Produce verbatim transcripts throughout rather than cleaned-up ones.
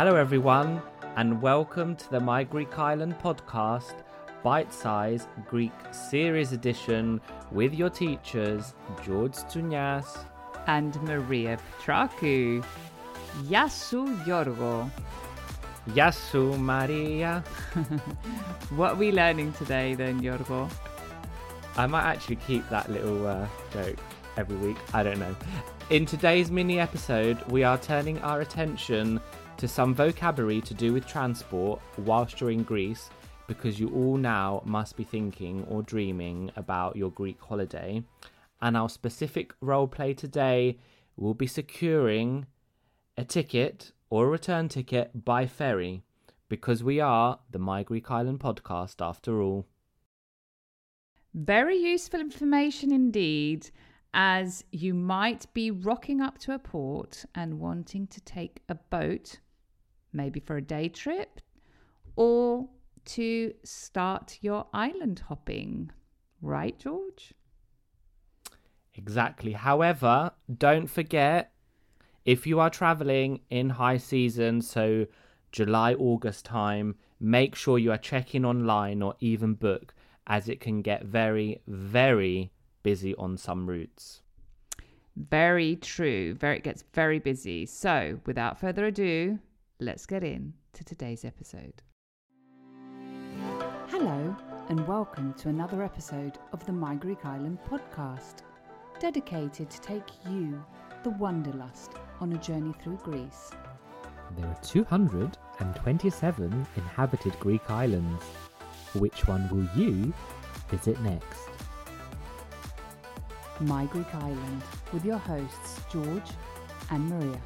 Hello everyone, and welcome to the My Greek Island podcast, Bitesize Greek series edition with your teachers, George Tsounias and Maria Petraku. Γεια σου, Γιώργο. Γεια σου, Maria. What are we learning today then, Γιώργο? I might actually keep that little uh, joke every week, I don't know. In today's mini episode, we are turning our attention to some vocabulary to do with transport whilst you're in Greece, because you all now must be thinking or dreaming about your Greek holiday. And our specific role play today will be securing a ticket or a return ticket by ferry, because we are the My Greek Island podcast after all. Very useful information indeed, as you might be rocking up to a port and wanting to take a boat, maybe for a day trip, or to start your island hopping. Right, George? Exactly. However, don't forget, if you are traveling in high season, so July, August time, make sure you are checking online or even book, as it can get very, very busy on some routes. Very true. Very, it gets very busy. So, without further ado, let's get in to today's episode. Hello and welcome to another episode of the My Greek Island podcast, dedicated to take you, the wanderlust, on a journey through Greece. There are two hundred twenty-seven inhabited Greek islands. Which one will you visit next? My Greek Island, with your hosts George and Maria.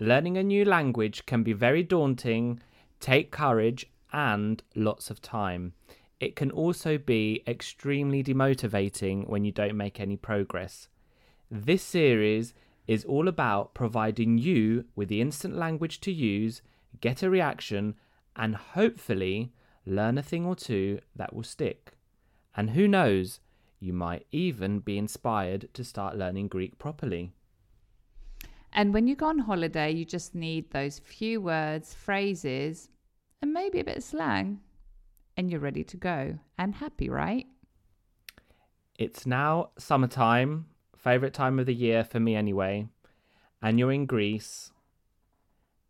Learning a new language can be very daunting, take courage and lots of time. It can also be extremely demotivating when you don't make any progress. This series is all about providing you with the instant language to use, get a reaction, and hopefully learn a thing or two that will stick. And who knows, you might even be inspired to start learning Greek properly. And when you go on holiday, you just need those few words, phrases, and maybe a bit of slang, and you're ready to go and happy, right? It's now summertime, favourite time of the year for me anyway, and you're in Greece,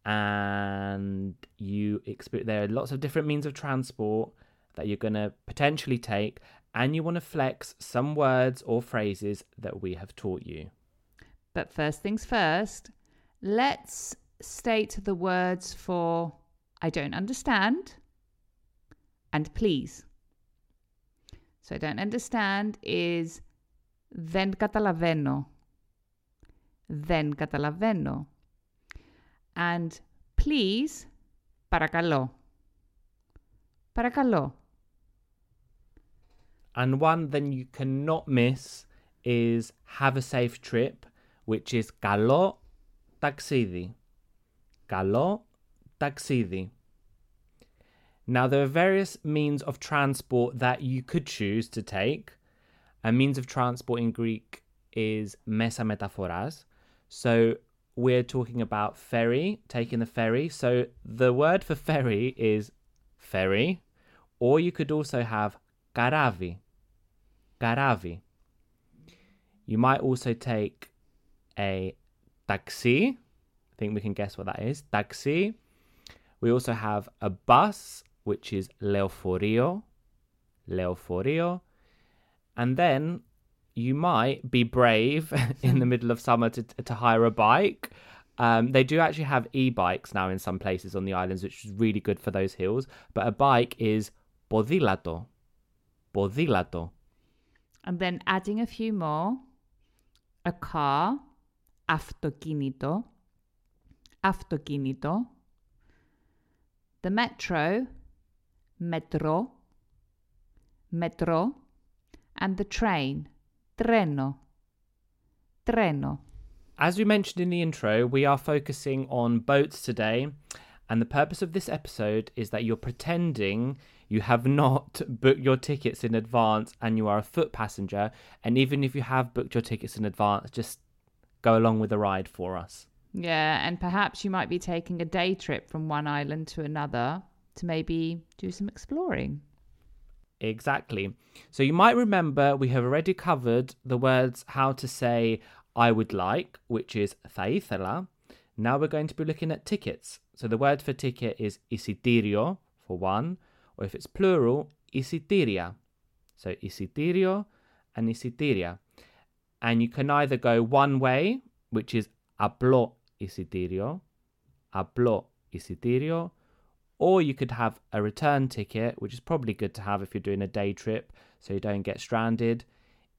and you experience, there are lots of different means of transport that you're going to potentially take, and you want to flex some words or phrases that we have taught you. But first things first, let's state the words for I don't understand and please. So I don't understand is δεν καταλαβαίνω. Δεν καταλαβαίνω. And please, παρακαλώ. Παρακαλώ. And one that you cannot miss is have a safe trip, which is καλό ταξίδι. Καλό ταξίδι. Now, there are various means of transport that you could choose to take. A means of transport in Greek is μέσα μεταφοράς. So, we're talking about ferry, taking the ferry. So, the word for ferry is ferry. Or you could also have καράβι. Καράβι. You might also take a taxi. I think we can guess what that is. Taxi. We also have a bus, which is λεωφορείο. Λεωφορείο. And then you might be brave in the middle of summer to, to hire a bike. Um, they do actually have e-bikes now in some places on the islands, which is really good for those hills. But a bike is ποδήλατο. Ποδήλατο. And then adding a few more. A car. Αυτοκίνητο, αυτοκίνητο. The metro, metro, metro. And the train, τρένο, τρένο. As we mentioned in the intro, we are focusing on boats today, And the purpose of this episode is that you're pretending you have not booked your tickets in advance and you are a foot passenger. And even if you have booked your tickets in advance, just go along with the ride for us. Yeah, and perhaps you might be taking a day trip from one island to another to maybe do some exploring. Exactly. So you might remember we have already covered the words how to say I would like, which is thaithela. Now we're going to be looking at tickets. So the word for ticket is isitirio for one, or if it's plural, isitiria. So isitirio and isitiria. And you can either go one way, which is aplo isitirio, aplo isitirio, or you could have a return ticket, which is probably good to have if you're doing a day trip so you don't get stranded.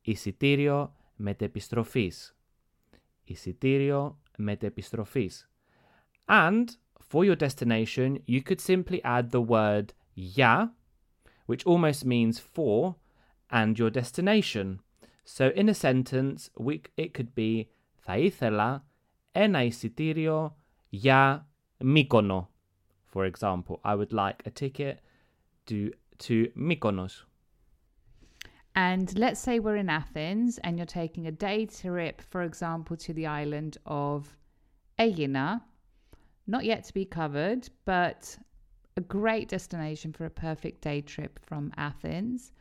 Isitirio metepistrophes. Isitirio metepistrophes. And for your destination, you could simply add the word ya, which almost means for, and your destination. So in a sentence, we, it could be Θα ήθελα ένα εισιτήριο για Mykonos. For example, I would like a ticket to, to Mykonos. And let's say we're in Athens and you're taking a day trip, for example, to the island of Aegina. Not yet to be covered, but a great destination for a perfect day trip from Athens.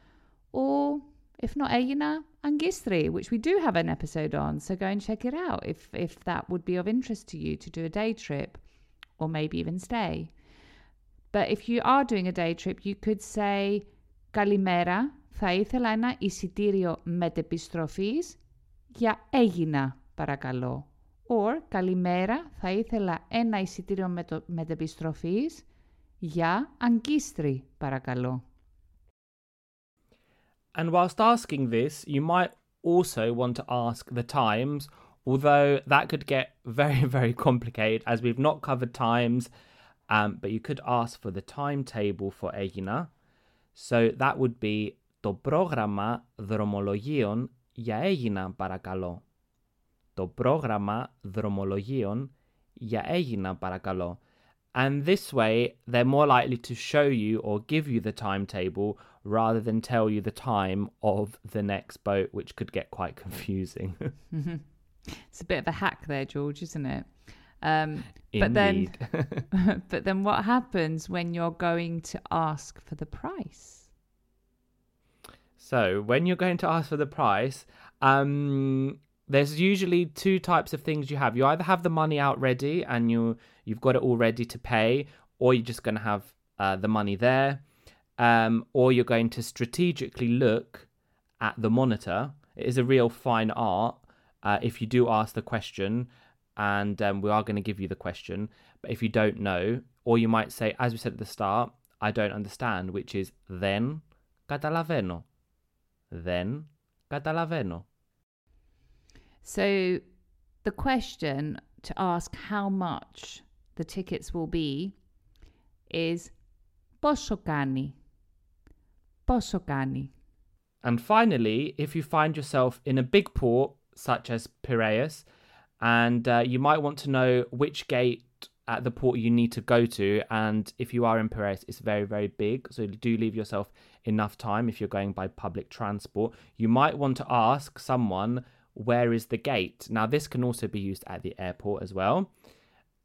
Or, if not Aegina, Angistri, which we do have an episode on. So go and check it out if, if that would be of interest to you to do a day trip or maybe even stay. But if you are doing a day trip, you could say Kalimera, θα ήθελα ένα εισιτήριο μετεπιστροφής για Aegina, παρακαλώ. Or Kalimera, θα ήθελα ένα εισιτήριο μετεπιστροφής για Angistri, παρακαλώ. And whilst asking this, you might also want to ask the times, although that could get very, very complicated as we've not covered times, um, but you could ask for the timetable for Aegina. So that would be το πρόγραμμα δρομολογίων για Aegina, παρακαλώ. Το πρόγραμμα δρομολογίων για Aegina, παρακαλώ. And this way, they're more likely to show you or give you the timetable rather than tell you the time of the next boat, which could get quite confusing. It's a bit of a hack there, George, isn't it? Um, but then, but then what happens when you're going to ask for the price? So when you're going to ask for the price, um, there's usually two types of things you have. You either have the money out ready and you, you've got it all ready to pay, or you're just going to have uh, the money there. Um, or you're going to strategically look at the monitor. It is a real fine art uh, if you do ask the question, and um, we are going to give you the question. But if you don't know, or you might say, as we said at the start, I don't understand, which is then catalaveno. Then catalaveno. So the question to ask how much the tickets will be is πόσο κάνει. Πόσο κάνει. And finally, if you find yourself in a big port, such as Piraeus, and uh, you might want to know which gate at the port you need to go to, and if you are in Piraeus, it's very, very big, so do leave yourself enough time if you're going by public transport. You might want to ask someone, where is the gate? Now, this can also be used at the airport as well,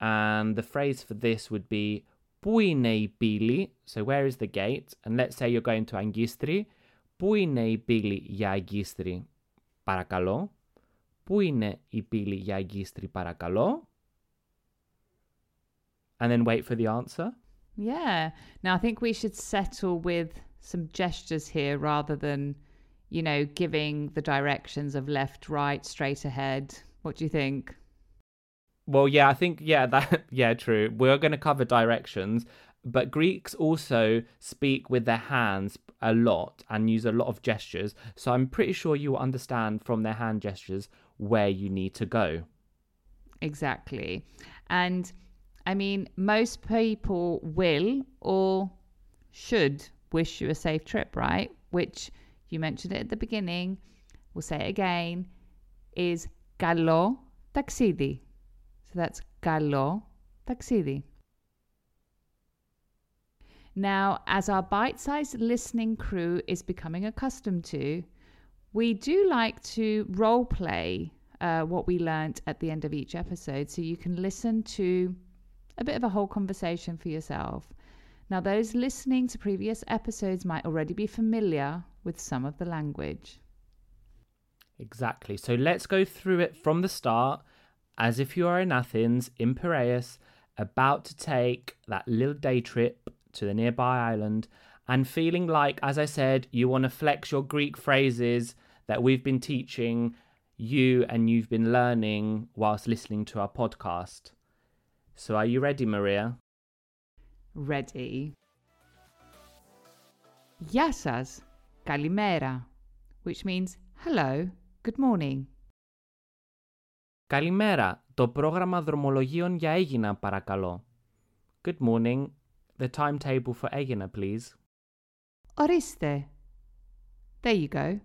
and the phrase for this would be Πού είναι η πύλη? So where is the gate? And let's say you're going to Angistri. Πού είναι η πύλη για Angistri, παρακαλώ. Πού είναι η πύλη για Angistri, παρακαλώ. And then wait for the answer. Yeah. Now I think we should settle with some gestures here rather than, you know, giving the directions of left, right, straight ahead. What do you think? Well, yeah, I think, yeah, that, yeah, true. We're going to cover directions, but Greeks also speak with their hands a lot and use a lot of gestures. So I'm pretty sure you will understand from their hand gestures where you need to go. Exactly. And I mean, most people will or should wish you a safe trip, right? Which you mentioned it at the beginning. We'll say it again, is καλό ταξίδι. So that's καλό ταξίδι. Now, as our bite-sized listening crew is becoming accustomed to, we do like to role play uh, what we learnt at the end of each episode, so you can listen to a bit of a whole conversation for yourself. Now, those listening to previous episodes might already be familiar with some of the language. Exactly. So let's go through it from the start, as if you are in Athens, in Piraeus, about to take that little day trip to the nearby island and feeling like, as I said, you want to flex your Greek phrases that we've been teaching you and you've been learning whilst listening to our podcast. So are you ready, Maria? Ready. Γεια σας, καλημέρα, which means hello, good morning. Καλημέρα, το πρόγραμμα δρομολογίων για Αίγινα, παρακαλώ. Good morning. The timetable for Aegina, please. Ορίστε. There you go.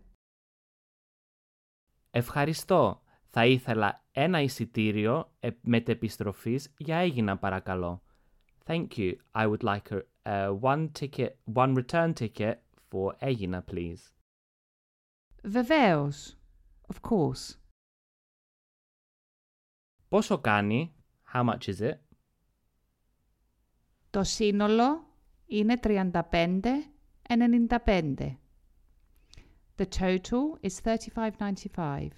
Ευχαριστώ. Θα ήθελα ένα εισιτήριο μετεπιστροφής για Aegina, παρακαλώ. Thank you. I would like a, a one ticket, one return ticket for Aegina, please. Βεβαίως. Of course. Πόσο κάνει? How much is it? Το σύνολο είναι τριάντα πέντε ενενήντα πέντε. The total is thirty-five ninety-five.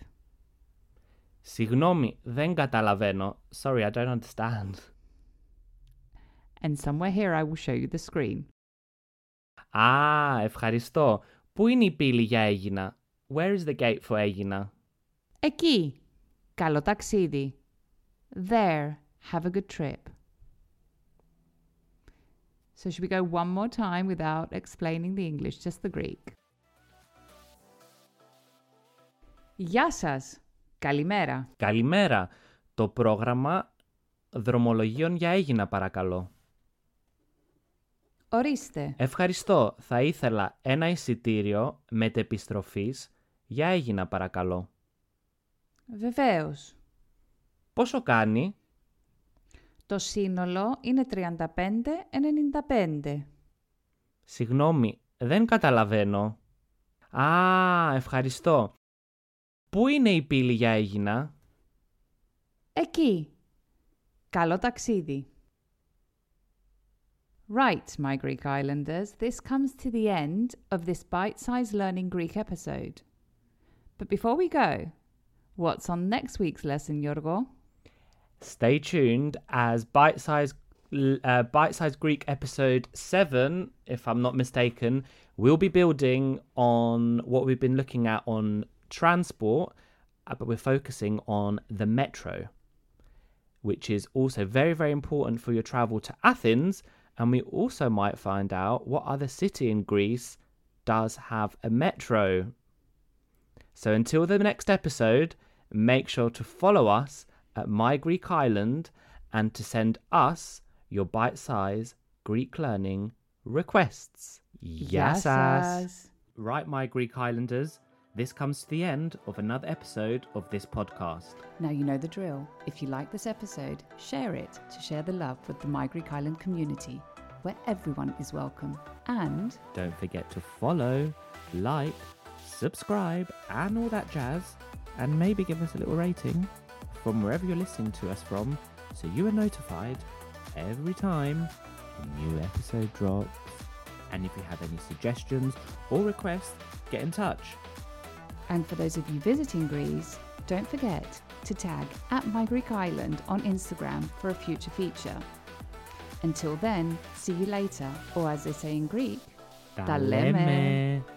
Συγγνώμη, δεν καταλαβαίνω. Sorry, I don't understand. And somewhere here I will show you the screen. Α, ah, ευχαριστώ. Πού είναι η πύλη για Αίγινα? Where is the gate for Αίγινα? Εκεί. Καλό ταξίδι. There. Have a good trip. So should we go one more time without explaining the English, just the Greek? Γεια σας. Καλημέρα. Καλημέρα. Το πρόγραμμα δρομολογίων για Αίγινα, παρακαλώ. Ορίστε. Ευχαριστώ. Θα ήθελα ένα εισιτήριο μετεπιστροφής για Αίγινα, παρακαλώ. Βεβαίως. Πόσο κάνει? Το σύνολο είναι τριάντα πέντε ενενήντα πέντε. Συγγνώμη, δεν καταλαβαίνω. Α, ευχαριστώ. Πού είναι η πύλη για Αίγινα? Εκεί. Καλό ταξίδι. Right, my Greek Islanders, this comes to the end of this bite-sized learning Greek episode. But before we go, what's on next week's lesson, Yorgo? Stay tuned as Bitesize uh, Bitesize Greek episode seven, if I'm not mistaken, will be building on what we've been looking at on transport, but we're focusing on the metro, which is also very, very important for your travel to Athens. And we also might find out what other city in Greece does have a metro. So until the next episode, make sure to follow us at My Greek Island and to send us your bite-sized Greek learning requests. Yes, yes. Right, My Greek Islanders, this comes to the end of another episode of this podcast. Now you know the drill. If you like this episode, share it to share the love with the My Greek Island community, where everyone is welcome. And don't forget to follow, like, subscribe, and all that jazz, and maybe give us a little rating from wherever you're listening to us from, so you are notified every time a new episode drops. And if you have any suggestions or requests, get in touch. And for those of you visiting Greece, don't forget to tag at My Greek Island on Instagram for a future feature. Until then, see you later, or as they say in Greek, Ta leme.